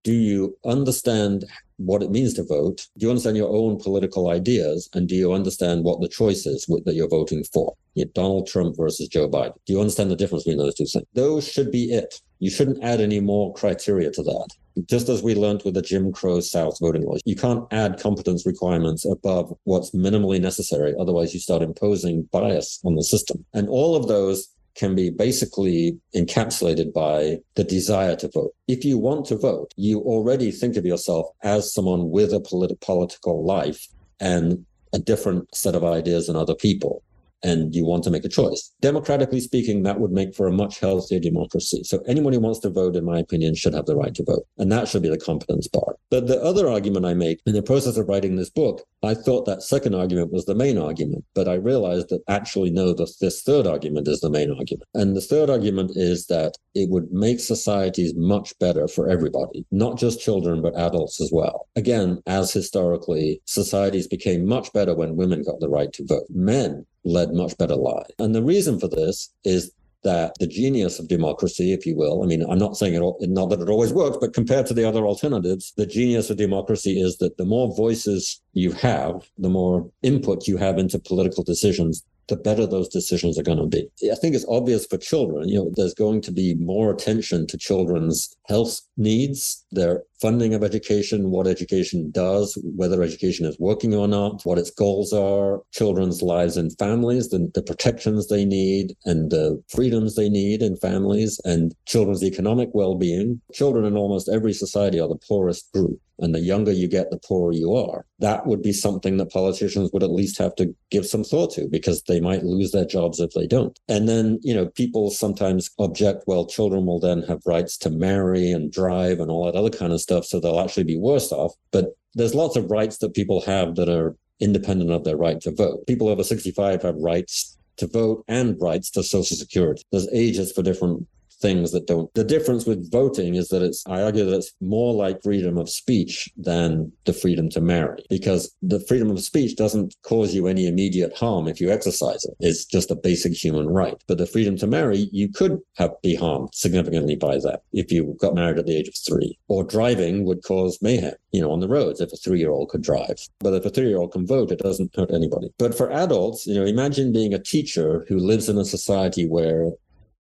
do you understand what it means to vote? Do you understand your own political ideas? And do you understand what the choice is that you're voting for? You know, Donald Trump versus Joe Biden. Do you understand the difference between those two things? Those should be it. You shouldn't add any more criteria to that. Just as we learned with the Jim Crow South voting laws, you can't add competence requirements above what's minimally necessary. Otherwise, you start imposing bias on the system. And all of those can be basically encapsulated by the desire to vote. If you want to vote, you already think of yourself as someone with a polit- political life and a different set of ideas than other people. and you want to make a choice. Democratically speaking, that would make for a much healthier democracy. So anyone who wants to vote, in my opinion, should have the right to vote. And that should be the competence part. But the other argument I make, in the process of writing this book, I thought that second argument was the main argument, but I realized that actually, no, the, this third argument is the main argument. And the third argument is that it would make societies much better for everybody, not just children, but adults as well. Again, as historically, societies became much better when women got the right to vote. Men led much better lives. And the reason for this is that the genius of democracy, if you will, I mean, I'm not saying it all, not that it always works, but compared to the other alternatives, the genius of democracy is that the more voices you have, the more input you have into political decisions, the better those decisions are going to be. I think it's obvious for children, you know, there's going to be more attention to children's health needs, their funding of education, what education does, whether education is working or not, what its goals are, children's lives and families, the, the protections they need and the freedoms they need in families, and children's economic well-being. Children in almost every society are the poorest group, and the younger you get, the poorer you are. That would be something that politicians would at least have to give some thought to, because they might lose their jobs if they don't. And then, you know, people sometimes object, well, children will then have rights to marry and drive and all that other kind of stuff, so they'll actually be worse off. But there's lots of rights that people have that are independent of their right to vote. People over sixty-five have rights to vote and rights to Social Security. There's ages for different things that don't. The difference with voting is that it's, I argue that it's more like freedom of speech than the freedom to marry, because the freedom of speech doesn't cause you any immediate harm if you exercise it. It's just a basic human right. But the freedom to marry, you could have be harmed significantly by that if you got married at the age of three. Or driving would cause mayhem, you know, on the roads if a three-year-old could drive. But if a three-year-old can vote, it doesn't hurt anybody. But for adults, you know, imagine being a teacher who lives in a society where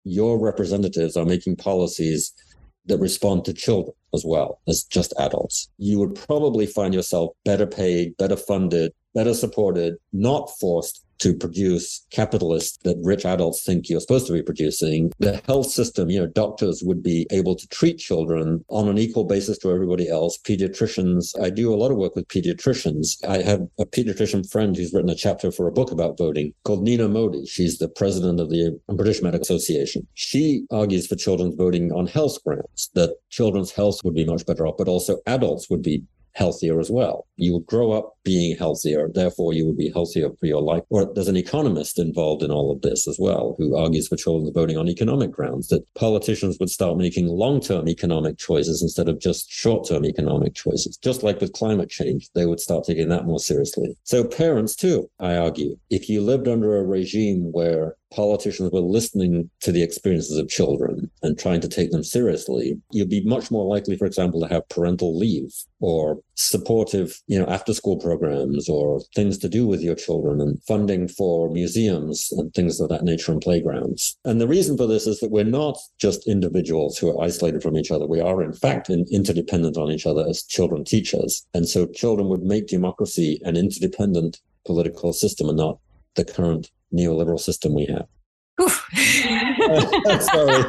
your representatives are making policies that respond to children as well as just adults. You would probably find yourself better paid, better funded, better supported, not forced to produce capitalists that rich adults think you're supposed to be producing. The health system, you know, doctors would be able to treat children on an equal basis to everybody else. Pediatricians, I do a lot of work with pediatricians. I have a pediatrician friend who's written a chapter for a book about voting called Nina Modi. She's the president of the British Medical Association. She argues for children's voting on health grounds, that children's health would be much better off, but also adults would be healthier as well. You would grow up being healthier, therefore you would be healthier for your life. Or there's an economist involved in all of this as well, who argues for children's voting on economic grounds, that politicians would start making long-term economic choices instead of just short-term economic choices. Just like with climate change, they would start taking that more seriously. So parents too, I argue, if you lived under a regime where politicians were listening to the experiences of children and trying to take them seriously, you'd be much more likely, for example, to have parental leave or supportive, you know, after-school programs or things to do with your children and funding for museums and things of that nature and playgrounds. And the reason for this is that we're not just individuals who are isolated from each other. We are, in fact, interdependent on each other as children teach us. And so children would make democracy an interdependent political system and not the current neoliberal system we have. Sorry.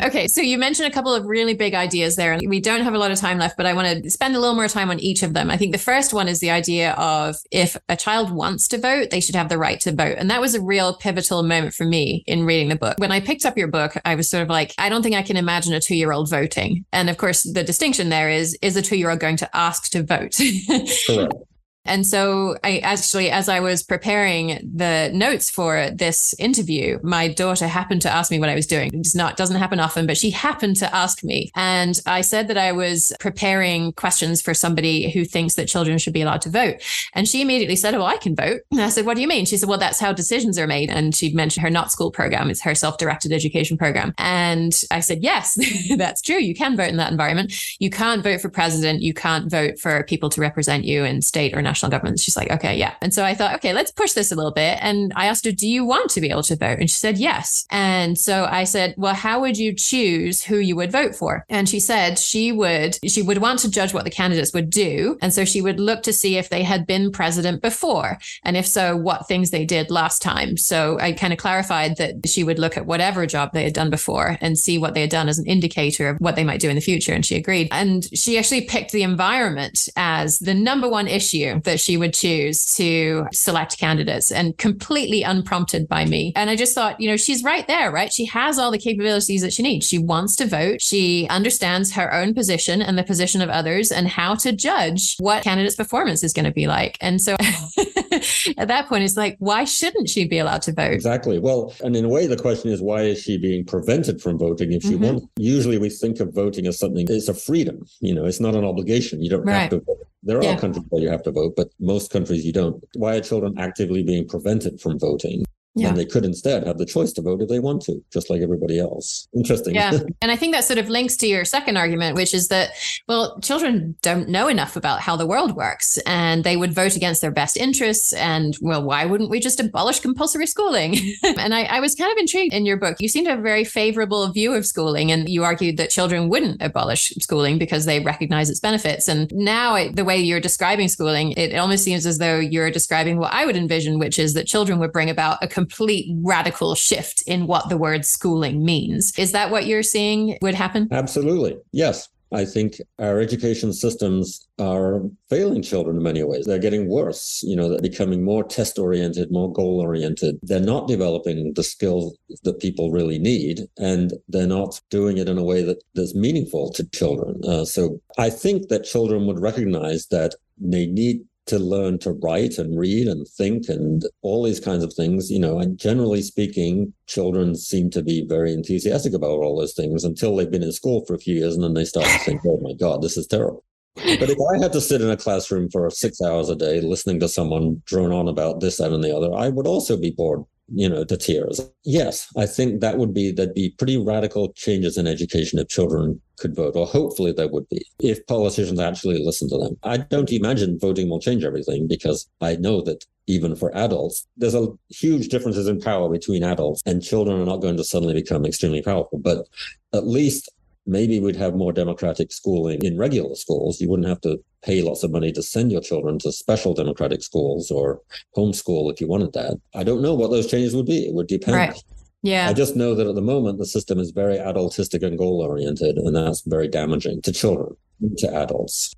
Okay, so you mentioned a couple of really big ideas there, and we don't have a lot of time left, but I want to spend a little more time on each of them. I think the first one is the idea of if a child wants to vote, they should have the right to vote. And that was a real pivotal moment for me in reading the book. When I picked up your book, I was sort of like, I don't think I can imagine a two-year-old voting. And of course, the distinction there is, is a two-year-old going to ask to vote? Correct. And so I actually, as I was preparing the notes for this interview, my daughter happened to ask me what I was doing. It's not, doesn't happen often, but she happened to ask me. And I said that I was preparing questions for somebody who thinks that children should be allowed to vote. And she immediately said, oh, I can vote. And I said, what do you mean? She said, well, that's how decisions are made. And she mentioned her Not School program. It's her self-directed education program. And I said, yes, that's true. You can vote in that environment. You can't vote for president. You can't vote for people to represent you in state or national governments. She's like, okay, yeah. And so I thought, okay, let's push this a little bit. And I asked her, do you want to be able to vote? And she said, yes. And so I said, well, how would you choose who you would vote for? And she said she would, she would want to judge what the candidates would do. And so she would look to see if they had been president before. And if so, what things they did last time. So I kind of clarified that she would look at whatever job they had done before and see what they had done as an indicator of what they might do in the future. And she agreed. And she actually picked the environment as the number one issue that she would choose to select candidates, and completely unprompted by me. And I just thought, you know, she's right there, right? She has all the capabilities that she needs. She wants to vote. She understands her own position and the position of others and how to judge what candidates' performance is going to be like. And so at that point, it's like, why shouldn't she be allowed to vote? Exactly. Well, and in a way, the question is, why is she being prevented from voting if she mm-hmm. wants? Usually we think of voting as something, it's a freedom, you know, it's not an obligation. You don't right. have to vote. There yeah. are countries where you have to vote, but most countries you don't. Why are children actively being prevented from voting? Yeah. And they could instead have the choice to vote if they want to, just like everybody else. Interesting. Yeah. And I think that sort of links to your second argument, which is that, well, children don't know enough about how the world works, and they would vote against their best interests. And, well, why wouldn't we just abolish compulsory schooling? And I, I was kind of intrigued in your book. You seem to have a very favorable view of schooling, and you argued that children wouldn't abolish schooling because they recognize its benefits. And now it, the way you're describing schooling, it almost seems as though you're describing what I would envision, which is that children would bring about a complete radical shift in what the word schooling means. Is that what you're seeing would happen? Absolutely. Yes. I think our education systems are failing children in many ways. They're getting worse. You know, they're becoming more test-oriented, more goal-oriented. They're not developing the skills that people really need, and they're not doing it in a way that is meaningful to children. Uh, so I think that children would recognize that they need to learn to write and read and think and all these kinds of things, you know, and generally speaking, children seem to be very enthusiastic about all those things until they've been in school for a few years, and then they start to think, oh my God, this is terrible. But if I had to sit in a classroom for six hours a day listening to someone drone on about this, that, and the other, I would also be bored, you know, to tears. Yes, I think that would be, that'd be pretty radical changes in education if children could vote, or hopefully there would be, if politicians actually listen to them. I don't imagine voting will change everything, because I know that even for adults, there's a huge differences in power between adults, and children are not going to suddenly become extremely powerful. But at least maybe we'd have more democratic schooling in regular schools. You wouldn't have to pay lots of money to send your children to special democratic schools or homeschool if you wanted that. I don't know what those changes would be. It would depend. Right. Yeah. I just know that at the moment, the system is very adultistic and goal-oriented, and that's very damaging to children, to adults.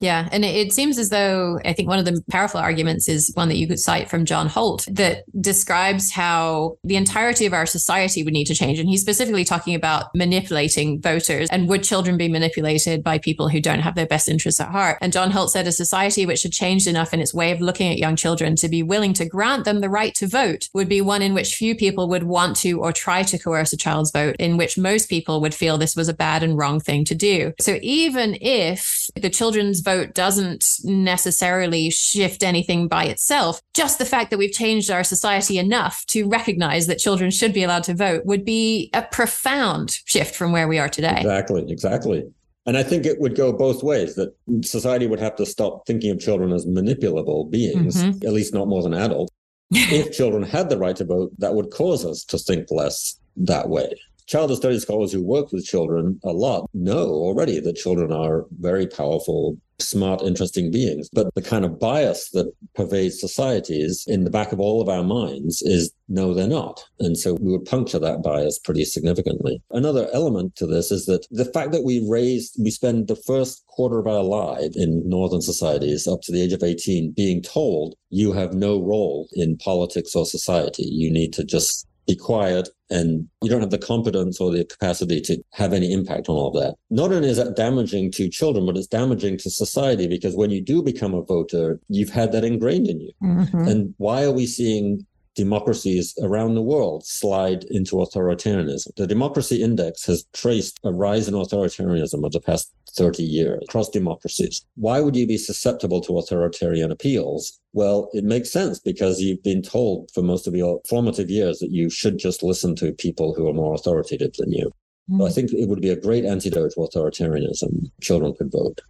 Yeah. And it seems as though, I think one of the powerful arguments is one that you could cite from John Holt that describes how the entirety of our society would need to change. And he's specifically talking about manipulating voters, and would children be manipulated by people who don't have their best interests at heart? And John Holt said a society which had changed enough in its way of looking at young children to be willing to grant them the right to vote would be one in which few people would want to or try to coerce a child's vote, in which most people would feel this was a bad and wrong thing to do. So even if the children's vote doesn't necessarily shift anything by itself, just the fact that we've changed our society enough to recognize that children should be allowed to vote would be a profound shift from where we are today. Exactly, exactly. And I think it would go both ways, that society would have to stop thinking of children as manipulable beings, mm-hmm. at least not more than adults. If children had the right to vote, that would cause us to think less that way. Childhood studies scholars who work with children a lot know already that children are very powerful, smart, interesting beings. But the kind of bias that pervades societies in the back of all of our minds is, no, they're not. And so we would puncture that bias pretty significantly. Another element to this is that the fact that we raise, we spend the first quarter of our life in northern societies up to the age of eighteen being told you have no role in politics or society. You need to just be quiet, and you don't have the competence or the capacity to have any impact on all of that. Not only is that damaging to children, but it's damaging to society, because when you do become a voter, you've had that ingrained in you. Mm-hmm. And why are we seeing democracies around the world slide into authoritarianism? The Democracy Index has traced a rise in authoritarianism of the past thirty years across democracies. Why would you be susceptible to authoritarian appeals? Well, it makes sense, because you've been told for most of your formative years that you should just listen to people who are more authoritative than you. Mm-hmm. So I think it would be a great antidote to authoritarianism. Children could vote.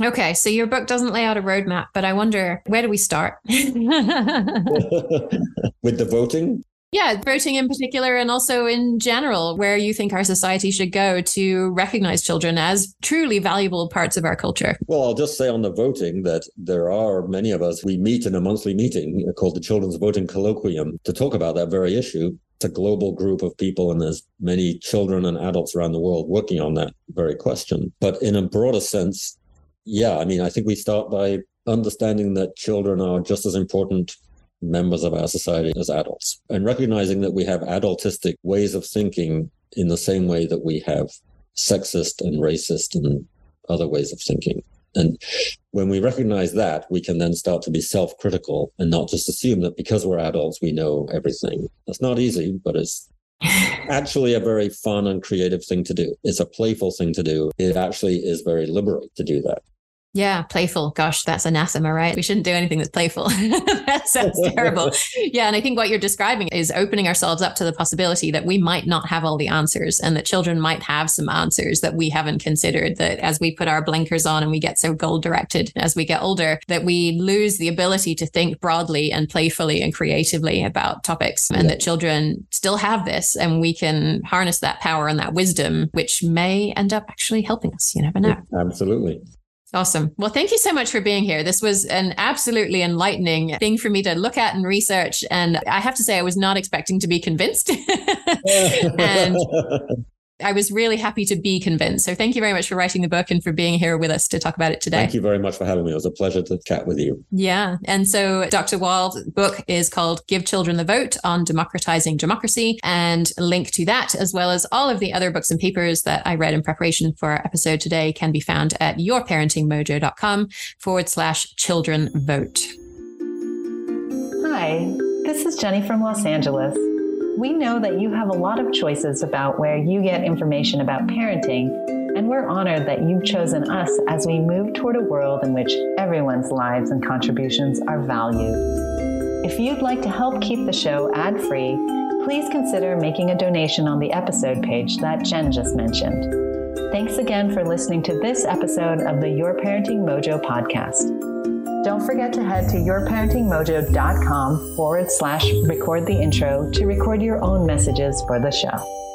Okay, so your book doesn't lay out a roadmap, but I wonder, where do we start? With the voting? Yeah, voting in particular, and also in general, where you think our society should go to recognize children as truly valuable parts of our culture. Well, I'll just say on the voting that there are many of us, we meet in a monthly meeting called the Children's Voting Colloquium to talk about that very issue. It's a global group of people, and there's many children and adults around the world working on that very question. But in a broader sense, yeah, I mean, I think we start by understanding that children are just as important members of our society as adults, and recognizing that we have adultistic ways of thinking in the same way that we have sexist and racist and other ways of thinking. And when we recognize that, we can then start to be self-critical and not just assume that because we're adults, we know everything. That's not easy, but it's actually a very fun and creative thing to do. It's a playful thing to do. It actually is very liberating to do that. Yeah, playful. Gosh, that's anathema, right? We shouldn't do anything that's playful. That sounds terrible. Yeah. And I think what you're describing is opening ourselves up to the possibility that we might not have all the answers, and that children might have some answers that we haven't considered, that as we put our blinkers on and we get so goal directed as we get older, that we lose the ability to think broadly and playfully and creatively about topics, and yeah. that children still have this, and we can harness that power and that wisdom, which may end up actually helping us. You never know. Yeah, absolutely. Awesome. Well, thank you so much for being here. This was an absolutely enlightening thing for me to look at and research. And I have to say, I was not expecting to be convinced. And I was really happy to be convinced. So thank you very much for writing the book and for being here with us to talk about it today. Thank you very much for having me. It was a pleasure to chat with you. Yeah. And so Doctor Wall's book is called Give Children the Vote: On Democratizing Democracy. And a link to that, as well as all of the other books and papers that I read in preparation for our episode today, can be found at yourparentingmojo.com forward slash children vote. Hi, this is Jenny from Los Angeles. We know that you have a lot of choices about where you get information about parenting, and we're honored that you've chosen us as we move toward a world in which everyone's lives and contributions are valued. If you'd like to help keep the show ad-free, please consider making a donation on the episode page that Jen just mentioned. Thanks again for listening to this episode of the Your Parenting Mojo podcast. Don't forget to head to yourparentingmojo.com forward slash record the intro to record your own messages for the show.